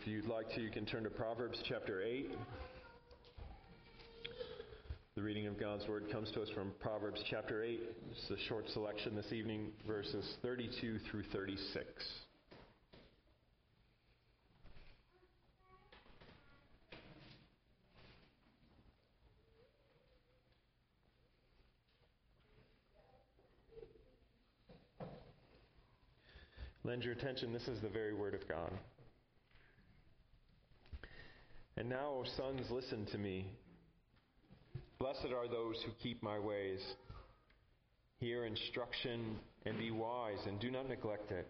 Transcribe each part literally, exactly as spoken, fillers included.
If you'd like to, you can turn to Proverbs chapter eight. The reading of God's Word comes to us from Proverbs chapter eight. It's a short selection this evening, verses thirty-two through thirty-six. Lend your attention, this is the very Word of God. And now, O sons, listen to me. Blessed are those who keep my ways. Hear instruction and be wise, and do not neglect it.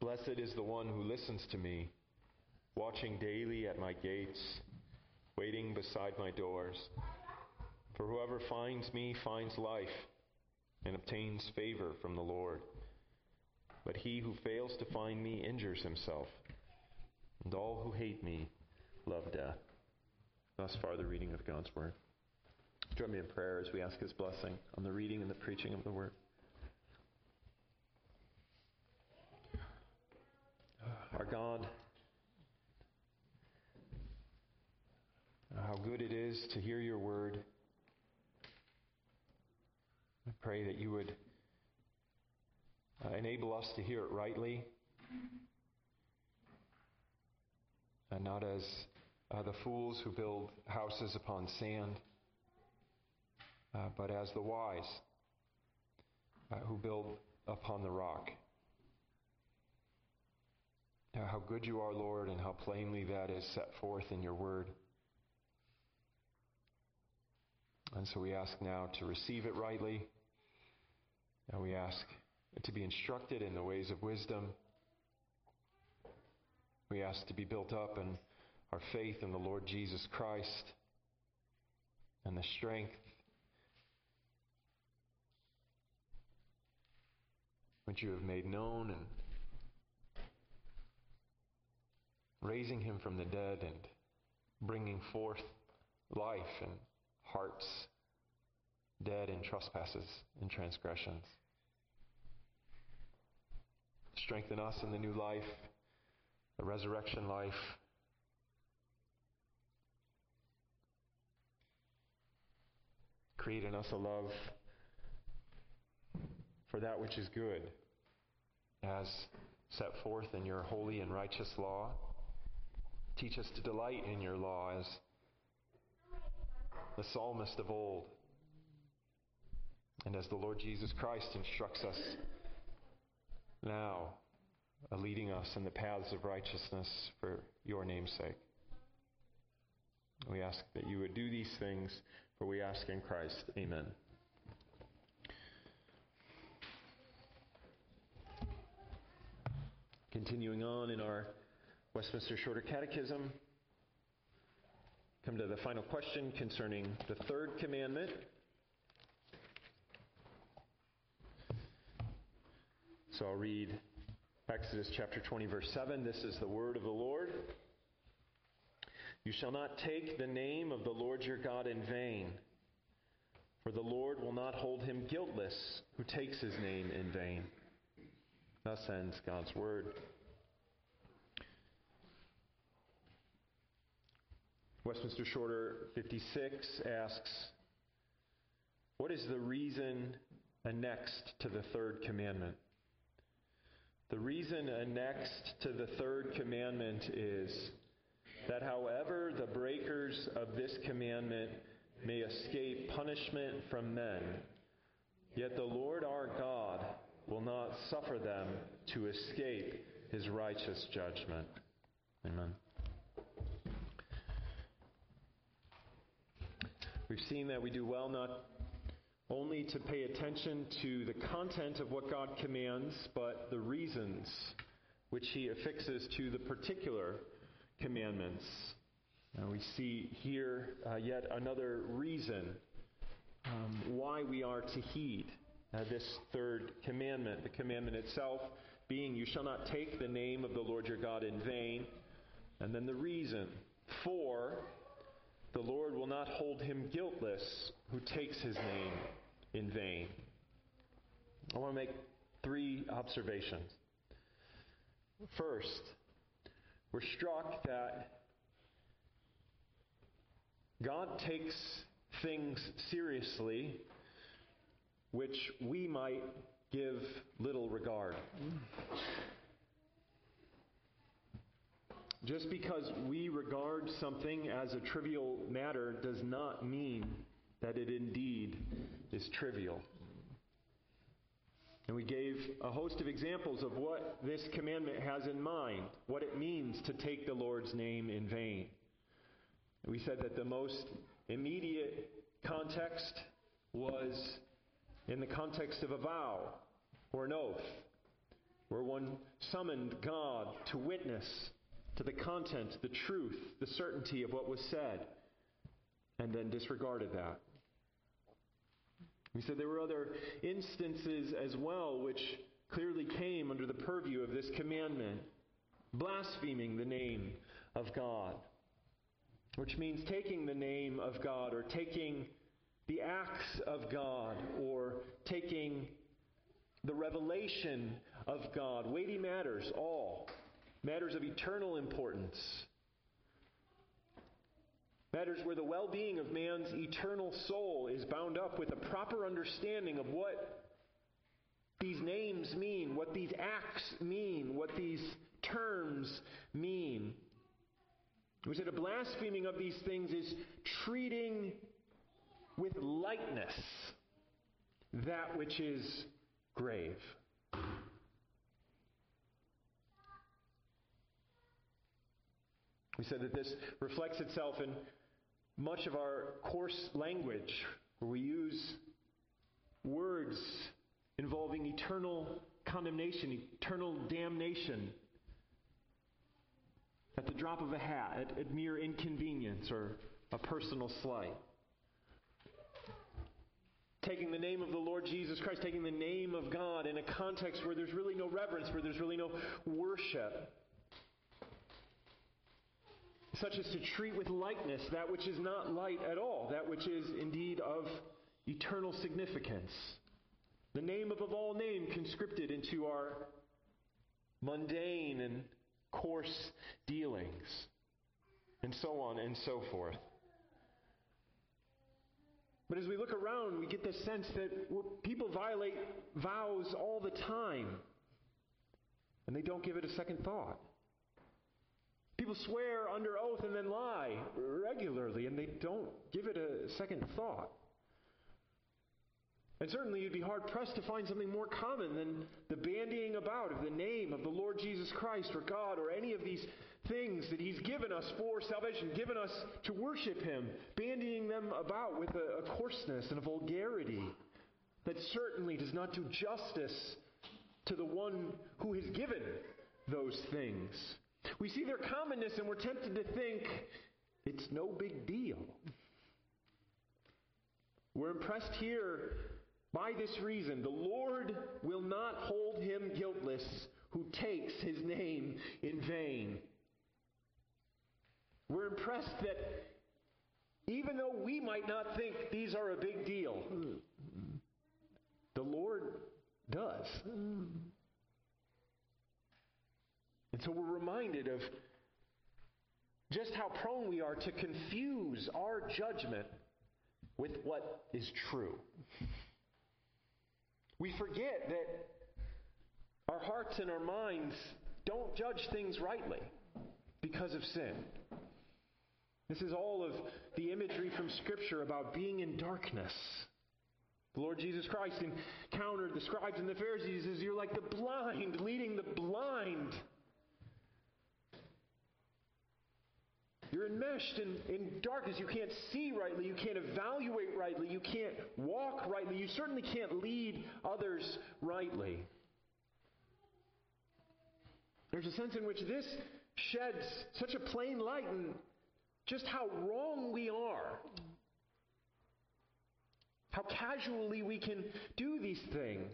Blessed is the one who listens to me, watching daily at my gates, waiting beside my doors. For whoever finds me finds life and obtains favor from the Lord. But he who fails to find me injures himself. And all who hate me love death. Thus far the reading of God's Word. Join me in prayer as we ask His blessing on the reading and the preaching of the Word. Our God, how good it is to hear Your Word. I pray that You would enable us to hear it rightly, and not as uh, the fools who build houses upon sand, uh, but as the wise uh, who build upon the rock. Uh, how good you are, Lord, and how plainly that is set forth in your word. And so we ask now to receive it rightly, and we ask to be instructed in the ways of wisdom. We ask to be built up in our faith in the Lord Jesus Christ and the strength which you have made known, and raising him from the dead and bringing forth life in hearts dead in trespasses and transgressions. Strengthen us in the new life, the resurrection life. Create in us a love for that which is good, as set forth in your holy and righteous law. Teach us to delight in your law, as the psalmist of old, and as the Lord Jesus Christ instructs us now, leading us in the paths of righteousness for your name's sake. We ask that you would do these things, for we ask in Christ. Amen. Continuing on in our Westminster Shorter Catechism, come to the final question concerning the third commandment. So I'll read Exodus chapter twenty, verse seven. This is the word of the Lord. You shall not take the name of the Lord your God in vain, for the Lord will not hold him guiltless who takes his name in vain. Thus ends God's word. Westminster Shorter fifty-six asks, what is the reason annexed to the third commandment? The reason annexed to the third commandment is that however the breakers of this commandment may escape punishment from men, yet the Lord our God will not suffer them to escape his righteous judgment. Amen. We've seen that we do well not only to pay attention to the content of what God commands, but the reasons which he affixes to the particular commandments. And we see here uh, yet another reason um, why we are to heed uh, this third commandment, the commandment itself being, you shall not take the name of the Lord your God in vain. And then the reason for the Lord will not hold him guiltless who takes his name in vain. I want to make three observations. First, we're struck that God takes things seriously which we might give little regard. Just because we regard something as a trivial matter does not mean that it indeed is trivial. And we gave a host of examples of what this commandment has in mind, what it means to take the Lord's name in vain. And we said that the most immediate context was in the context of a vow or an oath, where one summoned God to witness to the content, the truth, the certainty of what was said, and then disregarded that. We said there were other instances as well which clearly came under the purview of this commandment. Blaspheming the name of God, which means taking the name of God or taking the acts of God or taking the revelation of God. Weighty matters, all. Matters of eternal importance. Matters where the well-being of man's eternal soul is bound up with a proper understanding of what these names mean, what these acts mean, what these terms mean. We said a blaspheming of these things is treating with lightness that which is grave. We said that this reflects itself in much of our coarse language, where we use words involving eternal condemnation, eternal damnation, at the drop of a hat, at, at mere inconvenience or a personal slight. Taking the name of the Lord Jesus Christ, taking the name of God in a context where there's really no reverence, where there's really no worship. Such as to treat with lightness that which is not light at all, that which is indeed of eternal significance. The name above all name conscripted into our mundane and coarse dealings, and so on and so forth. But as we look around, we get the sense that people violate vows all the time, and they don't give it a second thought. People swear under oath and then lie regularly, and they don't give it a second thought. And certainly you'd be hard-pressed to find something more common than the bandying about of the name of the Lord Jesus Christ or God or any of these things that He's given us for salvation, given us to worship Him, bandying them about with a, a coarseness and a vulgarity that certainly does not do justice to the one who has given those things. We see their commonness and we're tempted to think it's no big deal. We're impressed here by this reason. The Lord will not hold him guiltless who takes his name in vain. We're impressed that even though we might not think these are a big deal, the Lord does. And so we're reminded of just how prone we are to confuse our judgment with what is true. We forget that our hearts and our minds don't judge things rightly because of sin. This is all of the imagery from Scripture about being in darkness. The Lord Jesus Christ encountered the scribes and the Pharisees as you're like the blind leading the blind. You're enmeshed in, in darkness. You can't see rightly. You can't evaluate rightly. You can't walk rightly. You certainly can't lead others rightly. There's a sense in which this sheds such a plain light on just how wrong we are. How casually we can do these things.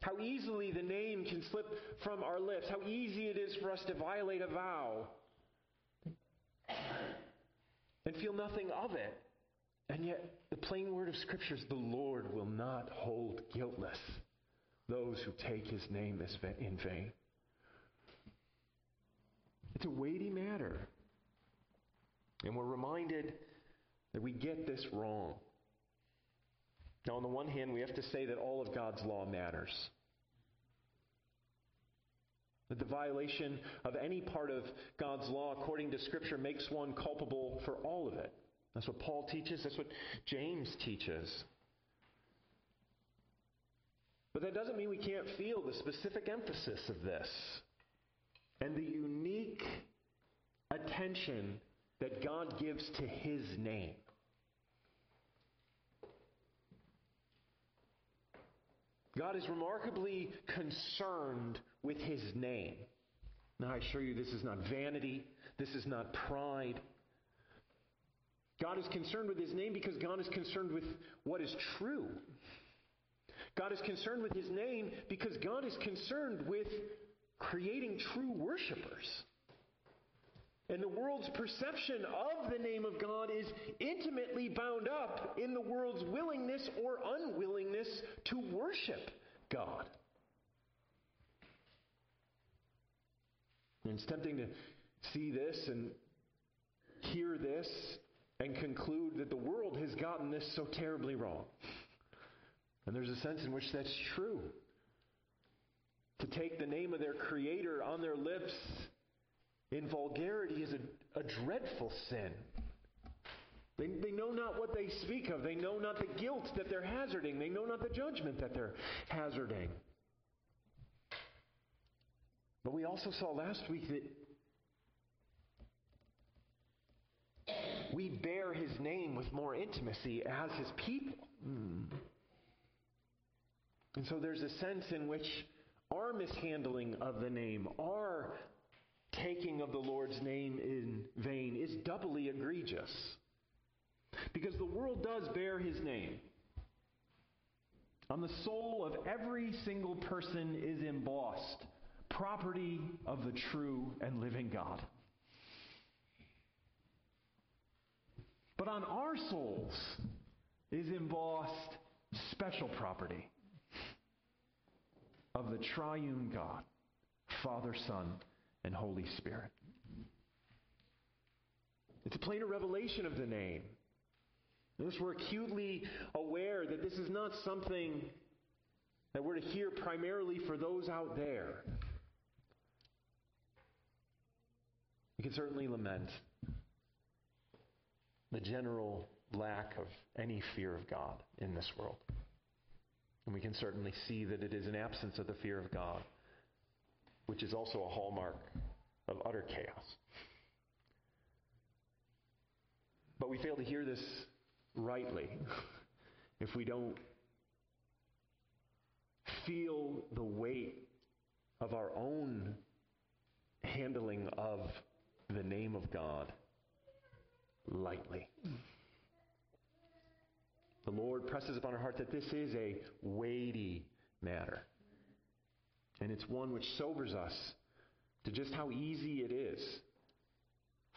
How easily the name can slip from our lips. How easy it is for us to violate a vow and feel nothing of it. And yet, the plain word of Scripture is the Lord will not hold guiltless those who take His name in vain. It's a weighty matter. And we're reminded that we get this wrong. Now, on the one hand, we have to say that all of God's law matters. That the violation of any part of God's law, according to Scripture, makes one culpable for all of it. That's what Paul teaches. That's what James teaches. But that doesn't mean we can't feel the specific emphasis of this and the unique attention that God gives to His name. God is remarkably concerned with His name. Now, I assure you, this is not vanity. This is not pride. God is concerned with His name because God is concerned with what is true. God is concerned with His name because God is concerned with creating true worshipers. And the world's perception of the name of God is intimately bound up in the world's willingness or unwillingness to worship God. And it's tempting to see this and hear this and conclude that the world has gotten this so terribly wrong. And there's a sense in which that's true. To take the name of their Creator on their lips in vulgarity is a, a dreadful sin. They, they know not what they speak of. They know not the guilt that they're hazarding. They know not the judgment that they're hazarding. But we also saw last week that we bear His name with more intimacy as His people. Mm. And so there's a sense in which our mishandling of the name, our taking of the Lord's name in vain is doubly egregious. Because the world does bear His name. On the soul of every single person is embossed property of the true and living God. But on our souls is embossed special property of the triune God, Father, Son, and Holy Spirit. It's a plainer revelation of the name. Notice we're acutely aware that this is not something that we're to hear primarily for those out there. We can certainly lament the general lack of any fear of God in this world. And we can certainly see that it is an absence of the fear of God, which is also a hallmark of utter chaos. But we fail to hear this rightly if we don't feel the weight of our own handling of the name of God lightly. The Lord presses upon our heart that this is a weighty matter. And it's one which sobers us to just how easy it is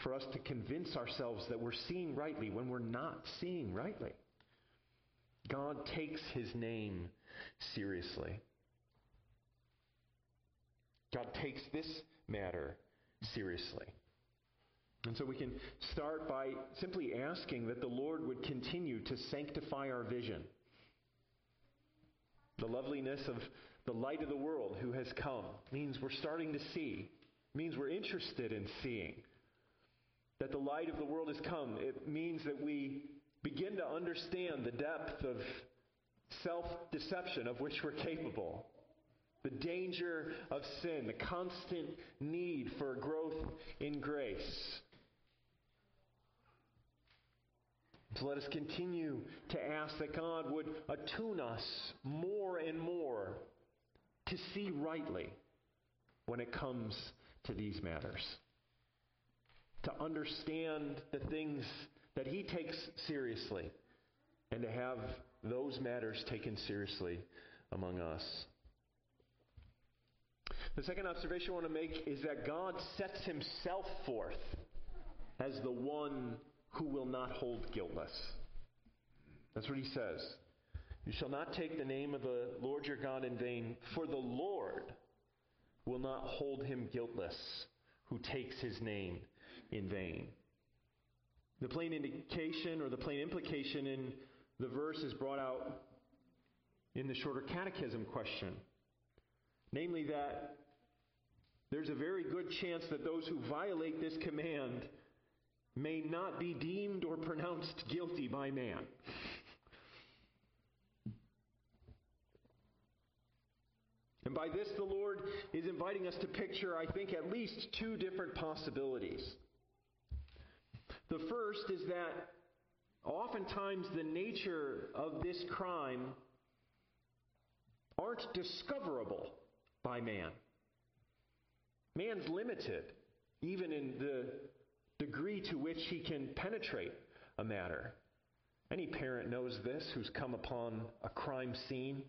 for us to convince ourselves that we're seeing rightly when we're not seeing rightly. God takes His name seriously. God takes this matter seriously. And so we can start by simply asking that the Lord would continue to sanctify our vision. The loveliness of the light of the world who has come means we're starting to see, means we're interested in seeing. That the light of the world has come, it means that we begin to understand the depth of self-deception of which we're capable. The danger of sin, the constant need for growth in grace. So let us continue to ask that God would attune us more and more to see rightly when it comes to these matters. To understand the things that He takes seriously and to have those matters taken seriously among us. The second observation I want to make is that God sets Himself forth as the one who will not hold guiltless. That's what He says. You shall not take the name of the Lord your God in vain, for the Lord will not hold him guiltless who takes his name in vain. The plain indication or the plain implication in the verse is brought out in the Shorter Catechism question. Namely that there's a very good chance that those who violate this command may not be deemed or pronounced guilty by man. And by this, the Lord is inviting us to picture, I think, at least two different possibilities. The first is that oftentimes the nature of this crime aren't discoverable by man. Man's limited, even in the degree to which he can penetrate a matter. Any parent knows this who's come upon a crime scene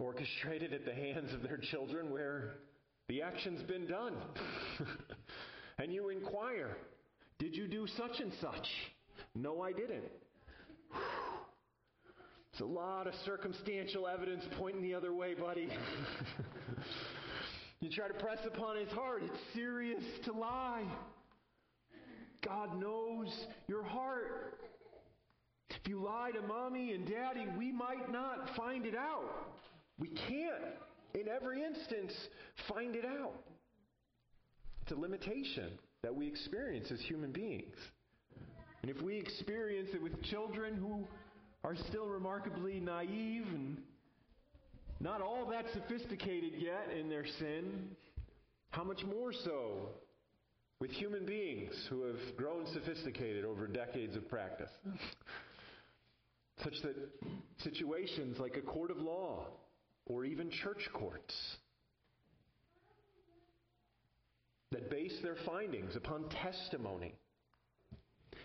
orchestrated at the hands of their children where the action's been done. And you inquire, did you do such and such? No, I didn't. It's a lot of circumstantial evidence pointing the other way, buddy. You try to press upon his heart. It's serious to lie. God knows your heart. If you lie to mommy and daddy, we might not find it out. We can't, in every instance, find it out. It's a limitation that we experience as human beings. And if we experience it with children who are still remarkably naive and not all that sophisticated yet in their sin, how much more so with human beings who have grown sophisticated over decades of practice, such that situations like a court of law or even church courts that base their findings upon testimony,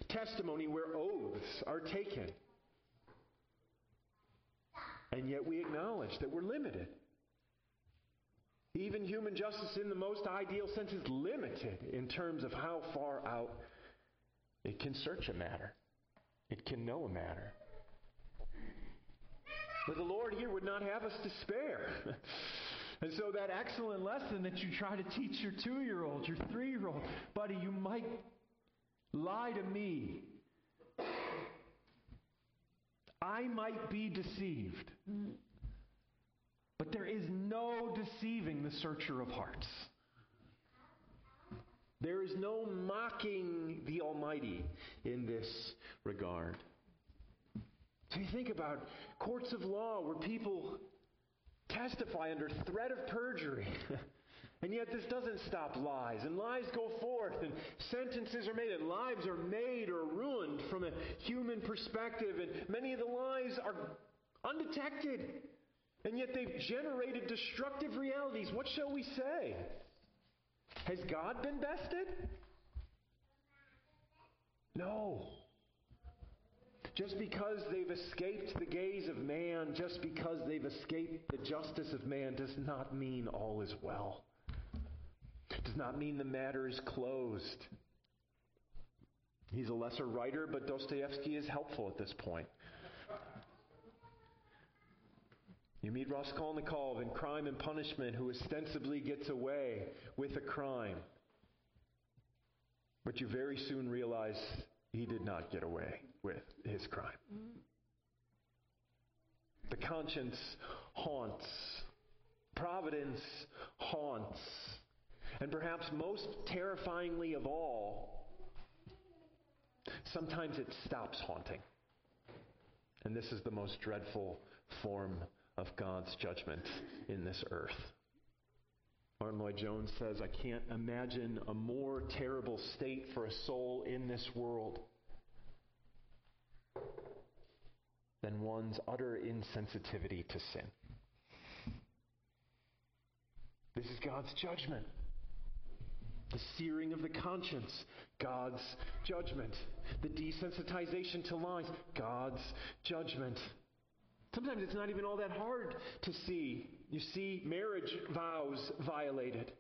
testimony where oaths are taken. And yet we acknowledge that we're limited. Even human justice in the most ideal sense is limited in terms of how far out it can search a matter. It can know a matter. But the Lord here would not have us despair. And so that excellent lesson that you try to teach your two-year-old, your three-year-old, buddy, you might lie to me. I might be deceived, but there is no deceiving the searcher of hearts. There is no mocking the Almighty in this regard. So you think about courts of law where people testify under threat of perjury, and yet this doesn't stop lies, and lies go forth, and sentences are made, and lives are made or ruined from a human perspective, and many of the lies are undetected, and yet they've generated destructive realities. What shall we say? Has God been bested? No. Just because they've escaped the gaze of man, just because they've escaped the justice of man, does not mean all is well. It does not mean the matter is closed. He's a lesser writer, but Dostoevsky is helpful at this point. You meet Raskolnikov in Crime and Punishment, who ostensibly gets away with a crime. But you very soon realize he did not get away with his crime. The conscience haunts. Providence haunts. And perhaps most terrifyingly of all, sometimes it stops haunting. And this is the most dreadful form of God's judgment in this earth. Martyn Lloyd-Jones says, I can't imagine a more terrible state for a soul in this world than one's utter insensitivity to sin. This is God's judgment. The searing of the conscience, God's judgment. The desensitization to lies, God's judgment. Sometimes it's not even all that hard to see. You see marriage vows violated.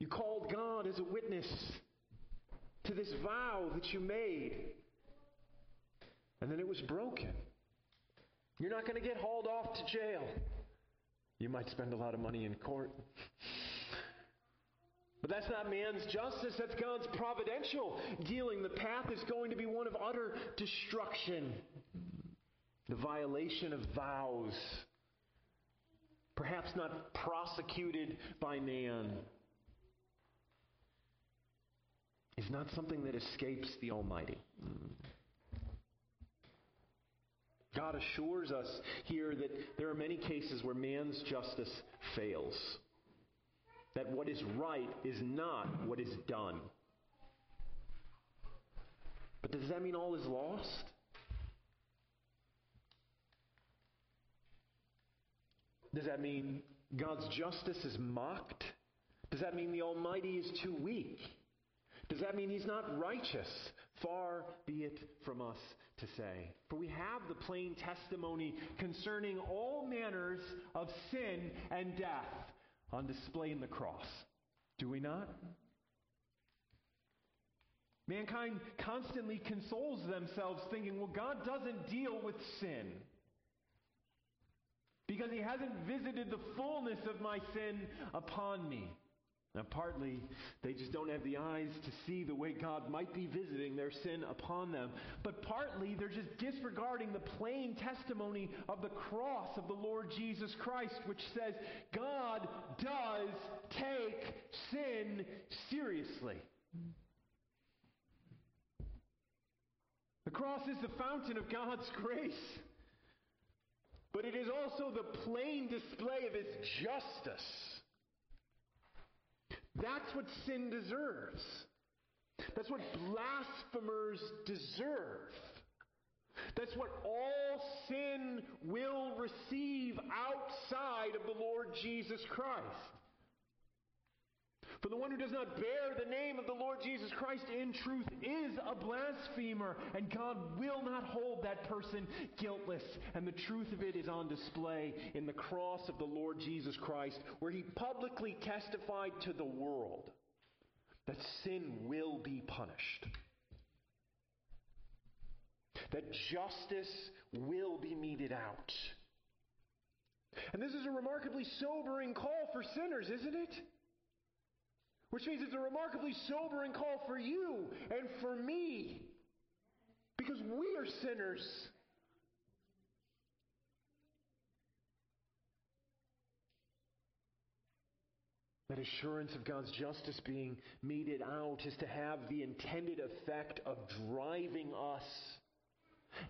You called God as a witness to this vow that you made, and then it was broken. You're not going to get hauled off to jail. You might spend a lot of money in court. But that's not man's justice. That's God's providential dealing. The path is going to be one of utter destruction. The violation of vows. Perhaps not prosecuted by man. Is not something that escapes the Almighty. God assures us here that there are many cases where man's justice fails. That what is right is not what is done. But does that mean all is lost? Does that mean God's justice is mocked? Does that mean the Almighty is too weak? Does that mean he's not righteous? Far be it from us to say. For we have the plain testimony concerning all manners of sin and death on display in the cross. Do we not? Mankind constantly consoles themselves thinking, well, God doesn't deal with sin, because he hasn't visited the fullness of my sin upon me. Now, partly, they just don't have the eyes to see the way God might be visiting their sin upon them. But partly, they're just disregarding the plain testimony of the cross of the Lord Jesus Christ, which says God does take sin seriously. The cross is the fountain of God's grace, but it is also the plain display of his justice. That's what sin deserves. That's what blasphemers deserve. That's what all sin will receive outside of the Lord Jesus Christ. For the one who does not bear the name of the Lord Jesus Christ in truth is a blasphemer, and God will not hold that person guiltless. And the truth of it is on display in the cross of the Lord Jesus Christ, where he publicly testified to the world that sin will be punished, that justice will be meted out. And this is a remarkably sobering call for sinners, isn't it? Which means it's a remarkably sobering call for you and for me, because we are sinners. That assurance of God's justice being meted out is to have the intended effect of driving us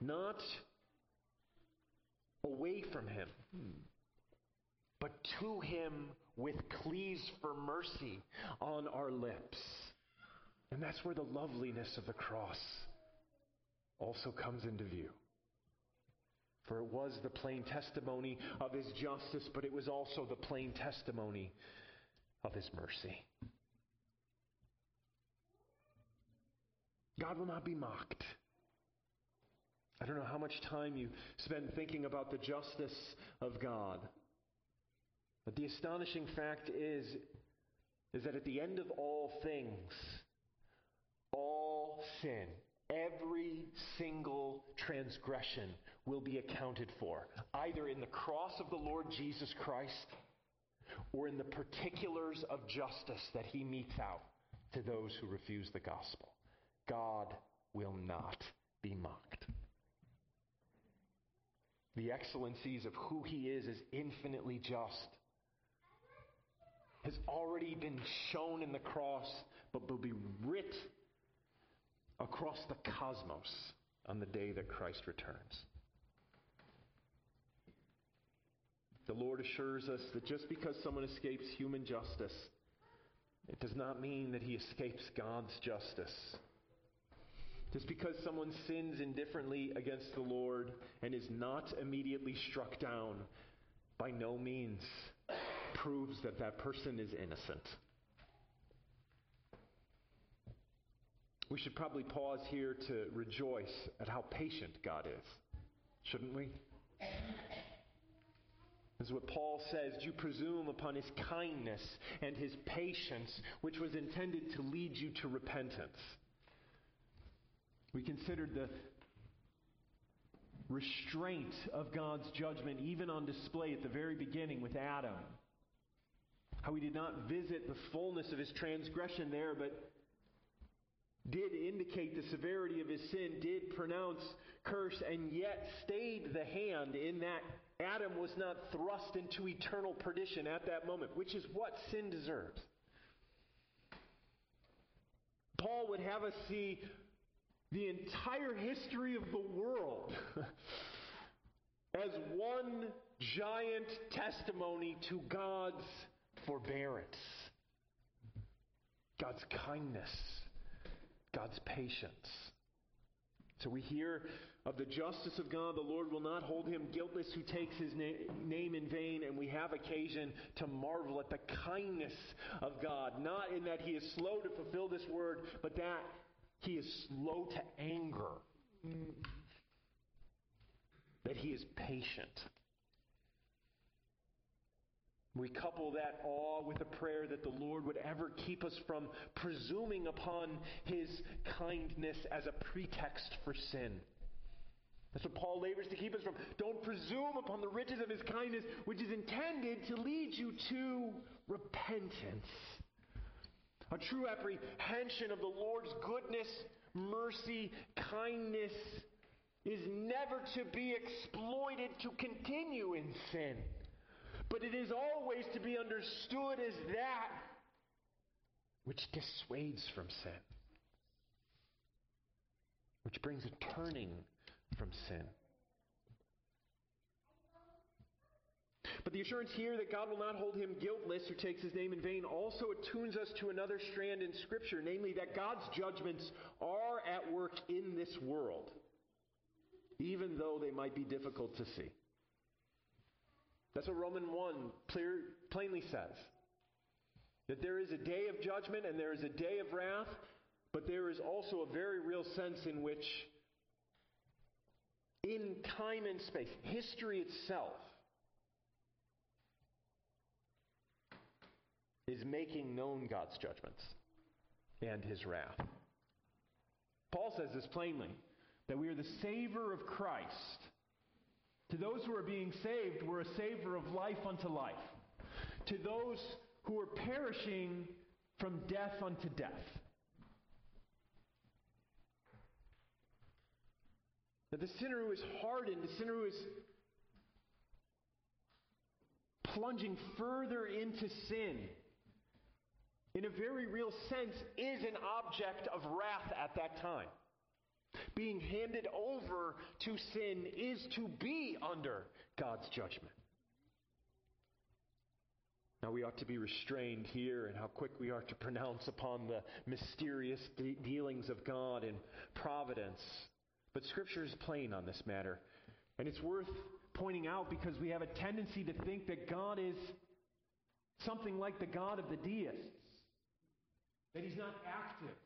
not away from him, hmm. but to him with pleas for mercy on our lips. And that's where the loveliness of the cross also comes into view. For it was the plain testimony of his justice, but it was also the plain testimony of his mercy. God will not be mocked. I don't know how much time you spend thinking about the justice of God. But the astonishing fact is, is that at the end of all things, all sin, every single transgression will be accounted for, either in the cross of the Lord Jesus Christ or in the particulars of justice that he metes out to those who refuse the gospel. God will not be mocked. The excellencies of who he is is infinitely just. Has already been shown in the cross, but will be writ across the cosmos on the day that Christ returns. The Lord assures us that just because someone escapes human justice, it does not mean that he escapes God's justice. Just because someone sins indifferently against the Lord and is not immediately struck down, by no means proves that that person is innocent. We should probably pause here to rejoice at how patient God is, shouldn't we? This is what Paul says: do you presume upon his kindness and his patience, which was intended to lead you to repentance? We considered the restraint of God's judgment even on display at the very beginning with Adam. How he did not visit the fullness of his transgression there, but did indicate the severity of his sin, did pronounce curse, and yet stayed the hand in that Adam was not thrust into eternal perdition at that moment, which is what sin deserves. Paul would have us see the entire history of the world as one giant testimony to God's forbearance, God's kindness, God's patience. So we hear of the justice of God. The Lord will not hold him guiltless who takes his na- name in vain. And we have occasion to marvel at the kindness of God. Not in that he is slow to fulfill this word, but that he is slow to anger. That he is patient. We couple that awe with a prayer that the Lord would ever keep us from presuming upon his kindness as a pretext for sin. That's what Paul labors to keep us from. Don't presume upon the riches of his kindness, which is intended to lead you to repentance. A true apprehension of the Lord's goodness, mercy, kindness is never to be exploited to continue in sin. But it is always to be understood as that which dissuades from sin, which brings a turning from sin. But the assurance here that God will not hold him guiltless who takes his name in vain also attunes us to another strand in Scripture, namely that God's judgments are at work in this world, even though they might be difficult to see. That's what Romans one clear, plainly says. That there is a day of judgment and there is a day of wrath, but there is also a very real sense in which in time and space, history itself is making known God's judgments and his wrath. Paul says this plainly, that we are the savor of Christ. To those who are being saved, we're a savor of life unto life. To those who are perishing, from death unto death. That the sinner who is hardened, the sinner who is plunging further into sin, in a very real sense, is an object of wrath at that time. Being handed over to sin is to be under God's judgment. Now we ought to be restrained here in how quick we are to pronounce upon the mysterious de- dealings of God and providence. But Scripture is plain on this matter. And it's worth pointing out because we have a tendency to think that God is something like the God of the deists. That he's not active.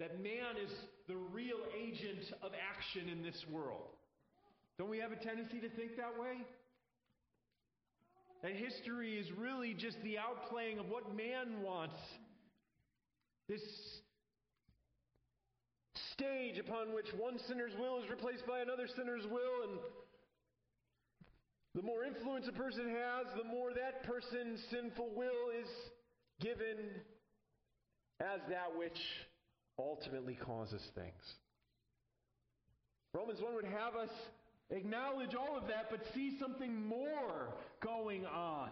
That man is the real agent of action in this world. Don't we have a tendency to think that way? That history is really just the outplaying of what man wants. This stage upon which one sinner's will is replaced by another sinner's will, and the more influence a person has, the more that person's sinful will is given as that which ultimately causes things. Romans one would have us acknowledge all of that, but see something more going on.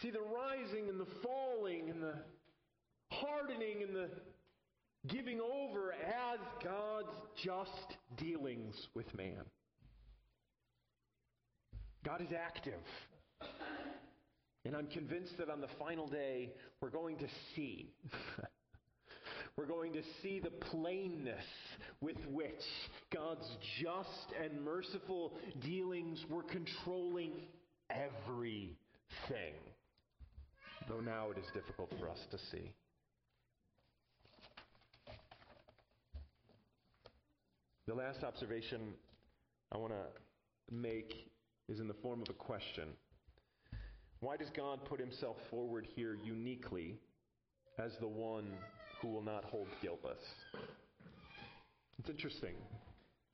See the rising and the falling and the hardening and the giving over as God's just dealings with man. God is active. And I'm convinced that on the final day, we're going to see. We're going to see the plainness with which God's just and merciful dealings were controlling everything. Though now it is difficult for us to see. The last observation I want to make is in the form of a question. Why does God put himself forward here uniquely as the one who will not hold guiltless? It's interesting.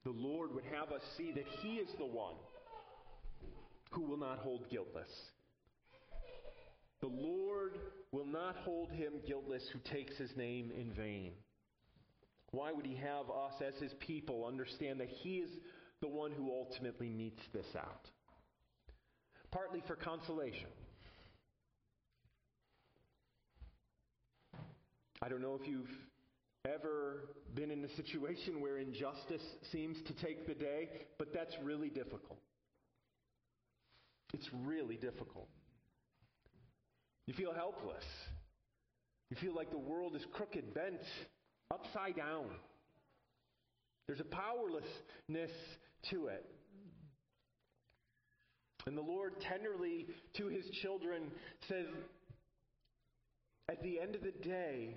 The Lord would have us see that He is the one who will not hold guiltless. The Lord will not hold him guiltless who takes His name in vain. Why would He have us as His people understand that He is the one who ultimately metes this out? Partly for consolation. I don't know if you've ever been in a situation where injustice seems to take the day, but that's really difficult. It's really difficult. You feel helpless. You feel like the world is crooked, bent, upside down. There's a powerlessness to it. And the Lord tenderly to His children says, at the end of the day,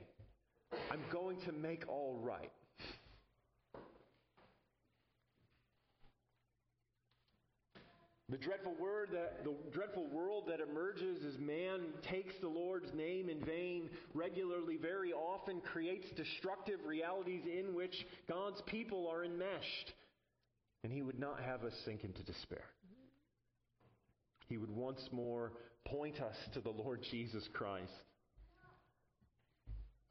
I'm going to make all right. The dreadful word that the dreadful world that emerges as man takes the Lord's name in vain regularly, very often creates destructive realities in which God's people are enmeshed. And He would not have us sink into despair. He would once more point us to the Lord Jesus Christ,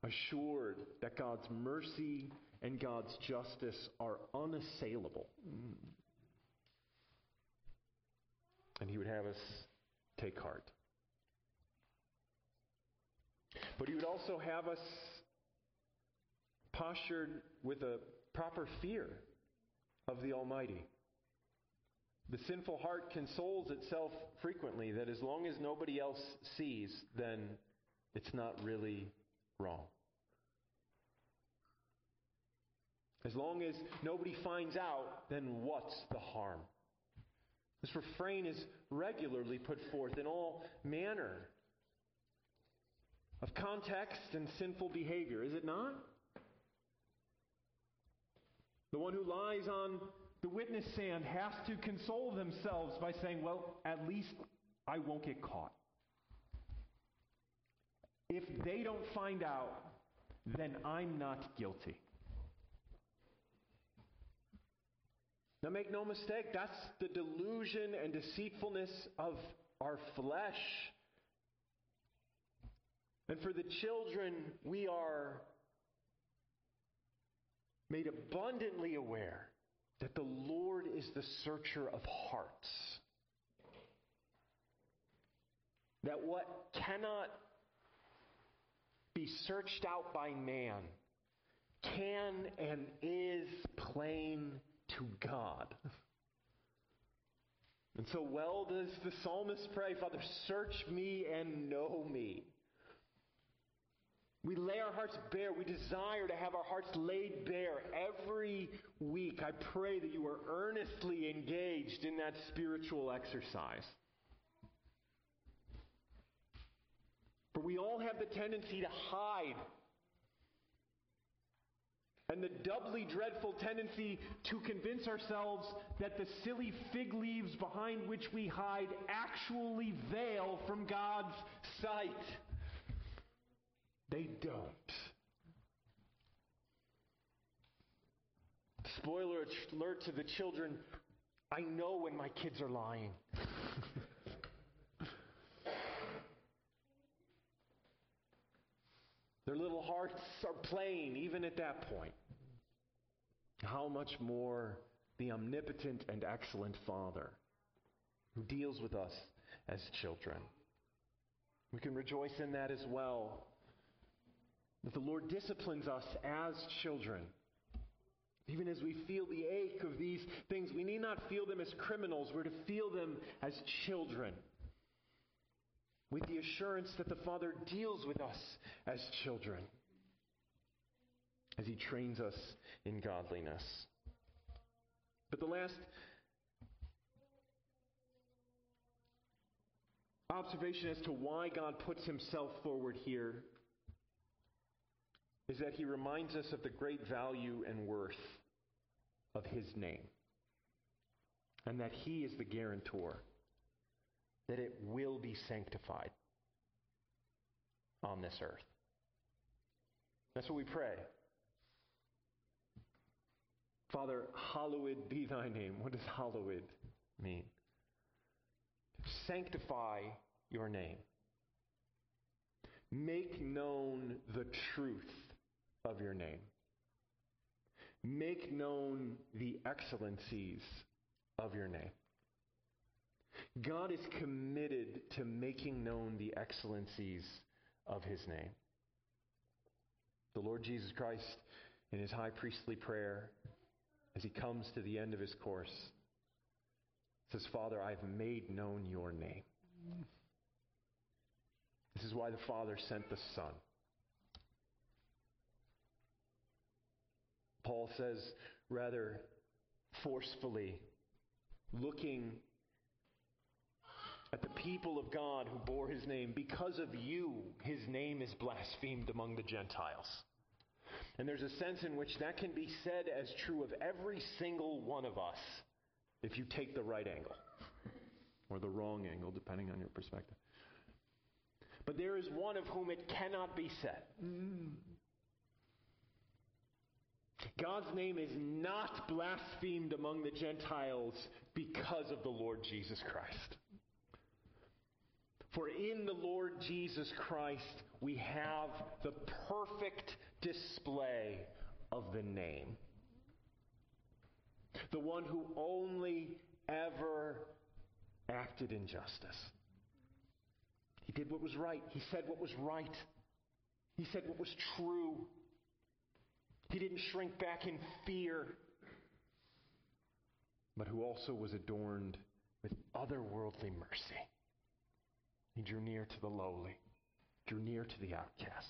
assured that God's mercy and God's justice are unassailable. And He would have us take heart. But He would also have us postured with a proper fear of the Almighty. The sinful heart consoles itself frequently that as long as nobody else sees, then it's not really wrong. As long as nobody finds out, then what's the harm? This refrain is regularly put forth in all manner of context and sinful behavior, is it not? The one who lies on the witness stand has to console themselves by saying, well, at least I won't get caught. If they don't find out, then I'm not guilty. Now make no mistake, that's the delusion and deceitfulness of our flesh. And for the children, we are made abundantly aware that the Lord is the searcher of hearts. That what cannot be searched out by man can and is plain to God. And so well does the psalmist pray, Father, search me and know me. We lay our hearts bare. We desire to have our hearts laid bare every week. I pray that you are earnestly engaged in that spiritual exercise. For we all have the tendency to hide, and the doubly dreadful tendency to convince ourselves that the silly fig leaves behind which we hide actually veil from God's sight. They don't. Spoiler alert to the children, I know when my kids are lying. Their little hearts are plain, even at that point. How much more the omnipotent and excellent Father who deals with us as children. We can rejoice in that as well. That the Lord disciplines us as children. Even as we feel the ache of these things, we need not feel them as criminals. We're to feel them as children, with the assurance that the Father deals with us as children as He trains us in godliness. But the last observation as to why God puts Himself forward here is that He reminds us of the great value and worth of His name, and that He is the guarantor that it will be sanctified on this earth. That's what we pray. Father, hallowed be thy name. What does hallowed mean? Sanctify your name. Make known the truth of your name. Make known the excellencies of your name. God is committed to making known the excellencies of his name. The Lord Jesus Christ, in his high priestly prayer, as he comes to the end of his course, says, Father, I've made known your name. This is why the Father sent the Son. Paul says rather forcefully, looking at the people of God who bore his name, because of you, his name is blasphemed among the Gentiles. And there's a sense in which that can be said as true of every single one of us, if you take the right angle, or the wrong angle, depending on your perspective. But there is one of whom it cannot be said. God's name is not blasphemed among the Gentiles because of the Lord Jesus Christ. For in the Lord Jesus Christ, we have the perfect display of the name. The one who only ever acted in justice. He did what was right. He said what was right. He said what was true. He didn't shrink back in fear, but who also was adorned with otherworldly mercy. He drew near to the lowly, drew near to the outcast,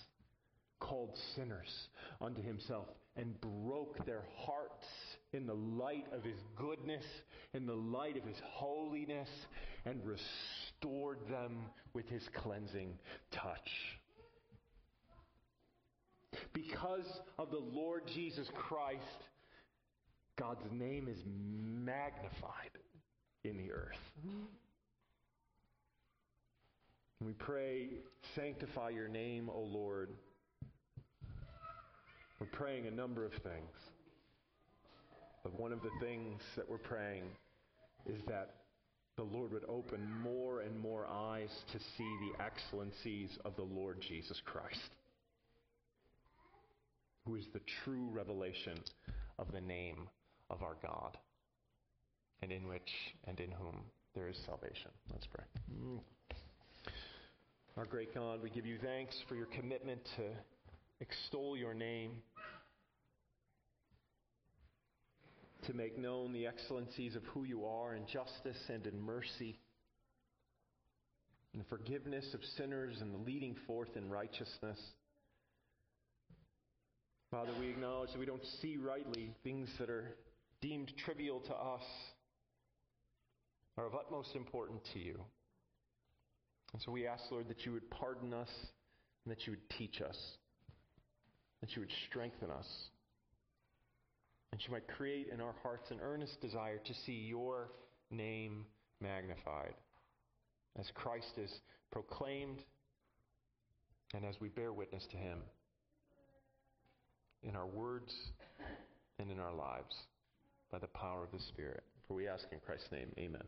called sinners unto himself, and broke their hearts in the light of his goodness, in the light of his holiness, and restored them with his cleansing touch. Because of the Lord Jesus Christ, God's name is magnified in the earth. And we pray, sanctify your name, O Lord. We're praying a number of things. But one of the things that we're praying is that the Lord would open more and more eyes to see the excellencies of the Lord Jesus Christ, who is the true revelation of the name of our God, and in which and in whom there is salvation. Let's pray. Our great God, we give you thanks for your commitment to extol your name, to make known the excellencies of who you are in justice and in mercy, in the forgiveness of sinners and the leading forth in righteousness. Father, we acknowledge that we don't see rightly things that are deemed trivial to us are of utmost importance to you. And so we ask, Lord, that you would pardon us and that you would teach us, that you would strengthen us, that you might create in our hearts an earnest desire to see your name magnified as Christ is proclaimed and as we bear witness to him in our words and in our lives by the power of the Spirit. For we ask in Christ's name, amen.